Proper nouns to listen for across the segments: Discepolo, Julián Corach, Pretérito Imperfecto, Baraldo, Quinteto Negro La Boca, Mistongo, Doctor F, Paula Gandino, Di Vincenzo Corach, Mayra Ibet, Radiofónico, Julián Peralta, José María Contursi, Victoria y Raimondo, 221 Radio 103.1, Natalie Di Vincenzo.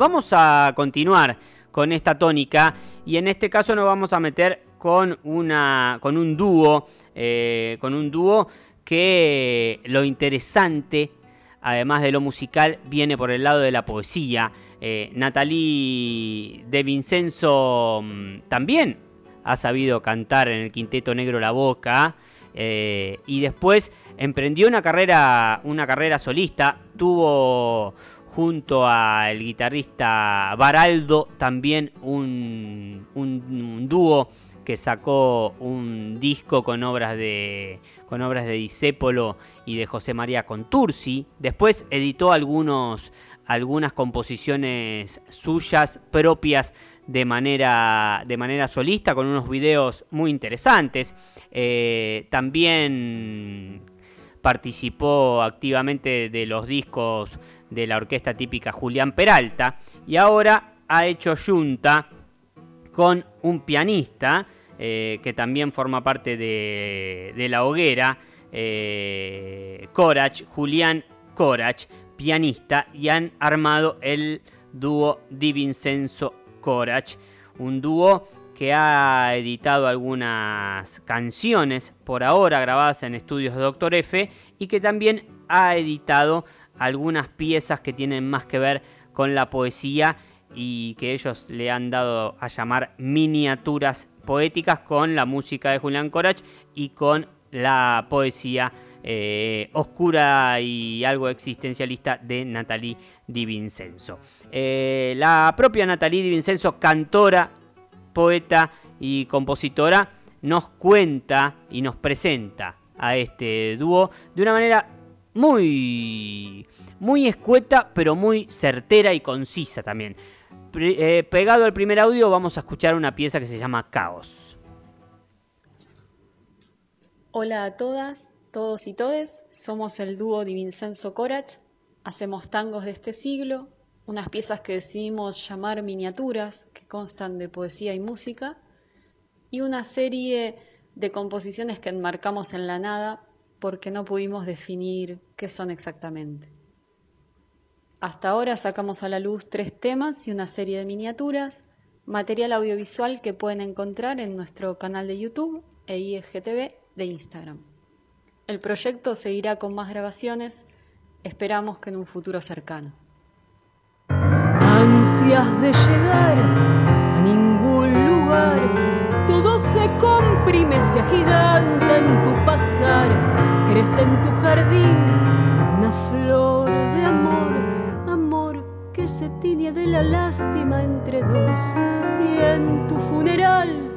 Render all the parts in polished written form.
Vamos a continuar con esta tónica y en este caso nos vamos a meter con un dúo que lo interesante, además de lo musical, viene por el lado de la poesía. Natalie Di Vincenzo también ha sabido cantar en el Quinteto Negro La Boca y después emprendió una carrera solista, tuvo junto al guitarrista Baraldo también un dúo que sacó un disco con obras de Discepolo y de José María Contursi. Después editó algunas composiciones suyas propias de manera solista con unos videos muy interesantes. También participó activamente de los discos de la orquesta típica Julián Peralta y ahora ha hecho yunta con un pianista que también forma parte de la hoguera, Julián Corach, pianista, y han armado el dúo Di Vincenzo Corach, un dúo que ha editado algunas canciones por ahora grabadas en estudios de Doctor F y que también ha editado algunas piezas que tienen más que ver con la poesía y que ellos le han dado a llamar miniaturas poéticas, con la música de Julián Corach y con la poesía oscura y algo existencialista de Natalie Di Vincenzo. La propia Natalie Di Vincenzo, cantora, poeta y compositora, nos cuenta y nos presenta a este dúo de una manera muy escueta, pero muy certera y concisa también. Pegado al primer audio vamos a escuchar una pieza que se llama Caos. Hola a todas, todos y todes. Somos el dúo Di Vincenzo Corach. Hacemos tangos de este siglo, unas piezas que decidimos llamar miniaturas, que constan de poesía y música, y una serie de composiciones que enmarcamos en la nada porque no pudimos definir qué son exactamente. Hasta ahora sacamos a la luz 3 temas y una serie de miniaturas, material audiovisual que pueden encontrar en nuestro canal de YouTube e IGTV de Instagram. El proyecto seguirá con más grabaciones, esperamos que en un futuro cercano. Ansias de llegar a ningún lugar, todo se comprime, se agiganta en tu pasar, crece en tu jardín una flor de amor, amor que se tiñe de la lástima entre dos, y en tu funeral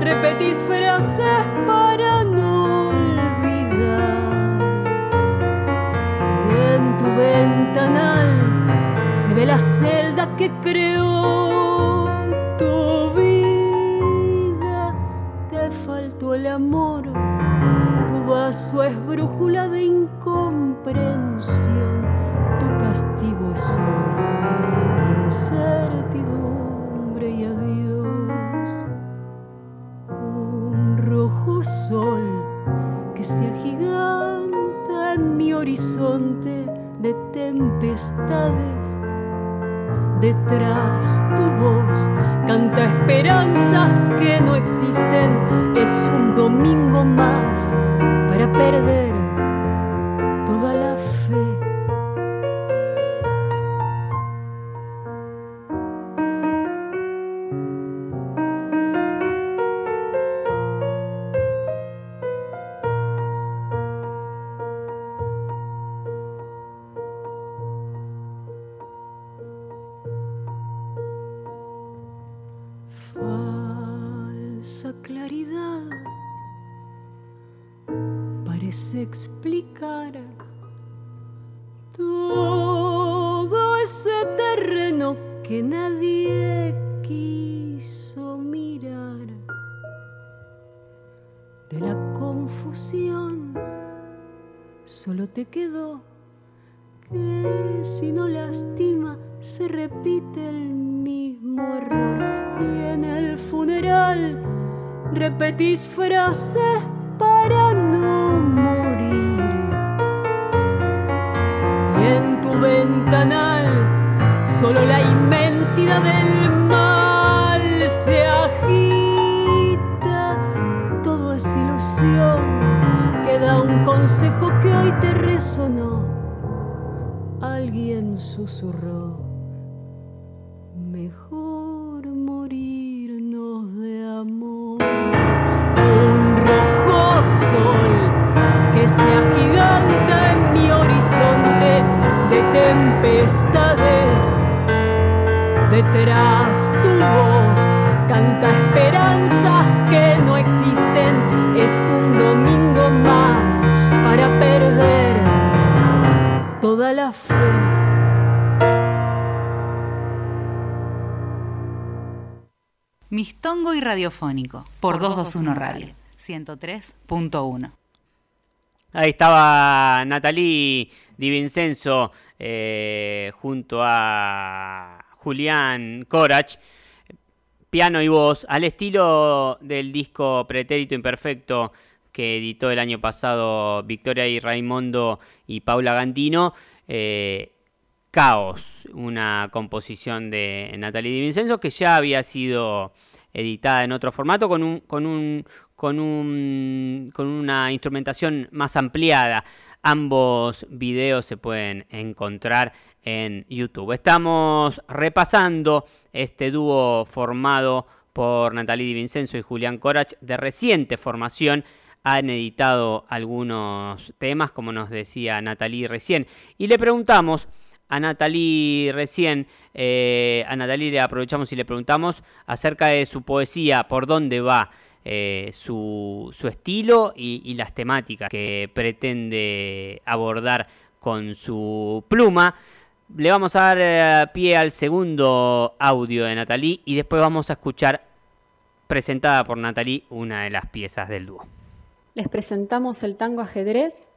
repetís frases para no olvidar, y en tu ventanal se ve la celda que creó tu vida, te faltó el amor. Tu vaso es brújula de incomprensión, tu castigo es hoy incertidumbre y adiós. Un rojo sol que se agiganta en mi horizonte de tempestades, detrás tu voz canta esperanzas que no existen, es un domingo más para perder toda la fe. Falsa claridad parece explicar todo ese terreno que nadie quiso mirar, de la confusión solo te quedó que si no lastima se repite el mismo error. Y en el funeral repetís frases para no morir. Y en tu ventanal solo la inmensidad del mal se agita. Todo es ilusión, queda un consejo que hoy te resonó. Alguien susurró, mejor morirnos de amor. Un rojo sol que se agiganta en mi horizonte de tempestades. Detrás tu voz canta esperanzas que no existen. Es un domingo más para perder toda la fe. Mistongo y Radiofónico por 221 Radio 103.1. Ahí estaba Natalie Di Vincenzo junto a Julián Corach, piano y voz, al estilo del disco Pretérito Imperfecto que editó el año pasado Victoria y Raimondo y Paula Gandino. Caos, una composición de Natalie Di Vincenzo que ya había sido editada en otro formato con una instrumentación más ampliada. Ambos videos se pueden encontrar en YouTube. Estamos repasando este dúo formado por Natalie Di Vincenzo y Julián Corach, de reciente formación. Han editado algunos temas, como nos decía Natalie recién. Y le preguntamos a Natalie recién, aprovechamos y le preguntamos acerca de su poesía, por dónde va. Su estilo y las temáticas que pretende abordar con su pluma. Le vamos a dar pie al segundo audio de Natalie y después vamos a escuchar, presentada por Natalie, una de las piezas del dúo. Les presentamos el tango Ajedrez.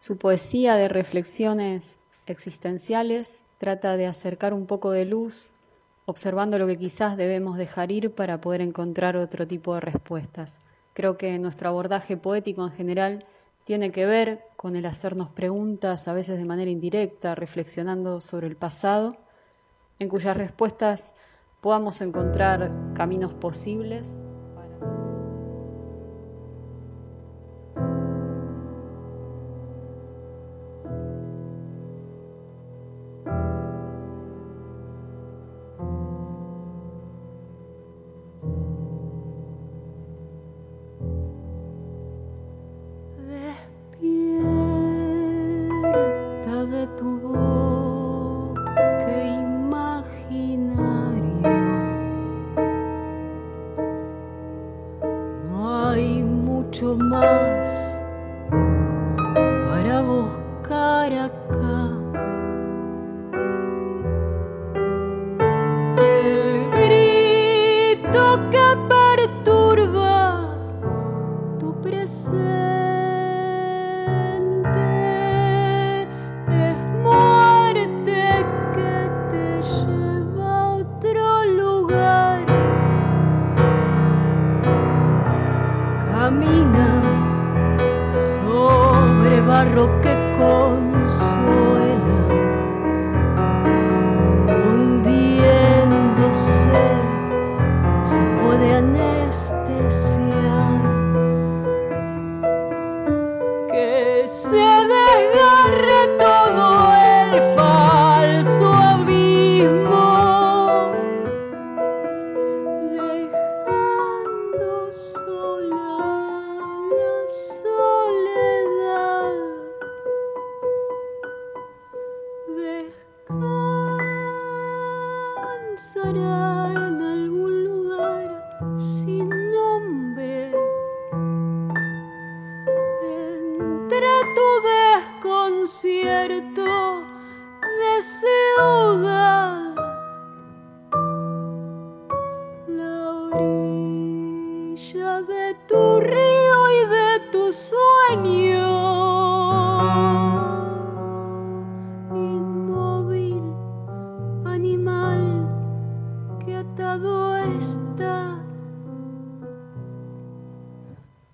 Su poesía de reflexiones existenciales trata de acercar un poco de luz, observando lo que quizás debemos dejar ir para poder encontrar otro tipo de respuestas. Creo que nuestro abordaje poético en general tiene que ver con el hacernos preguntas, a veces de manera indirecta, reflexionando sobre el pasado, en cuyas respuestas podamos encontrar caminos posibles.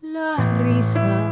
Las risas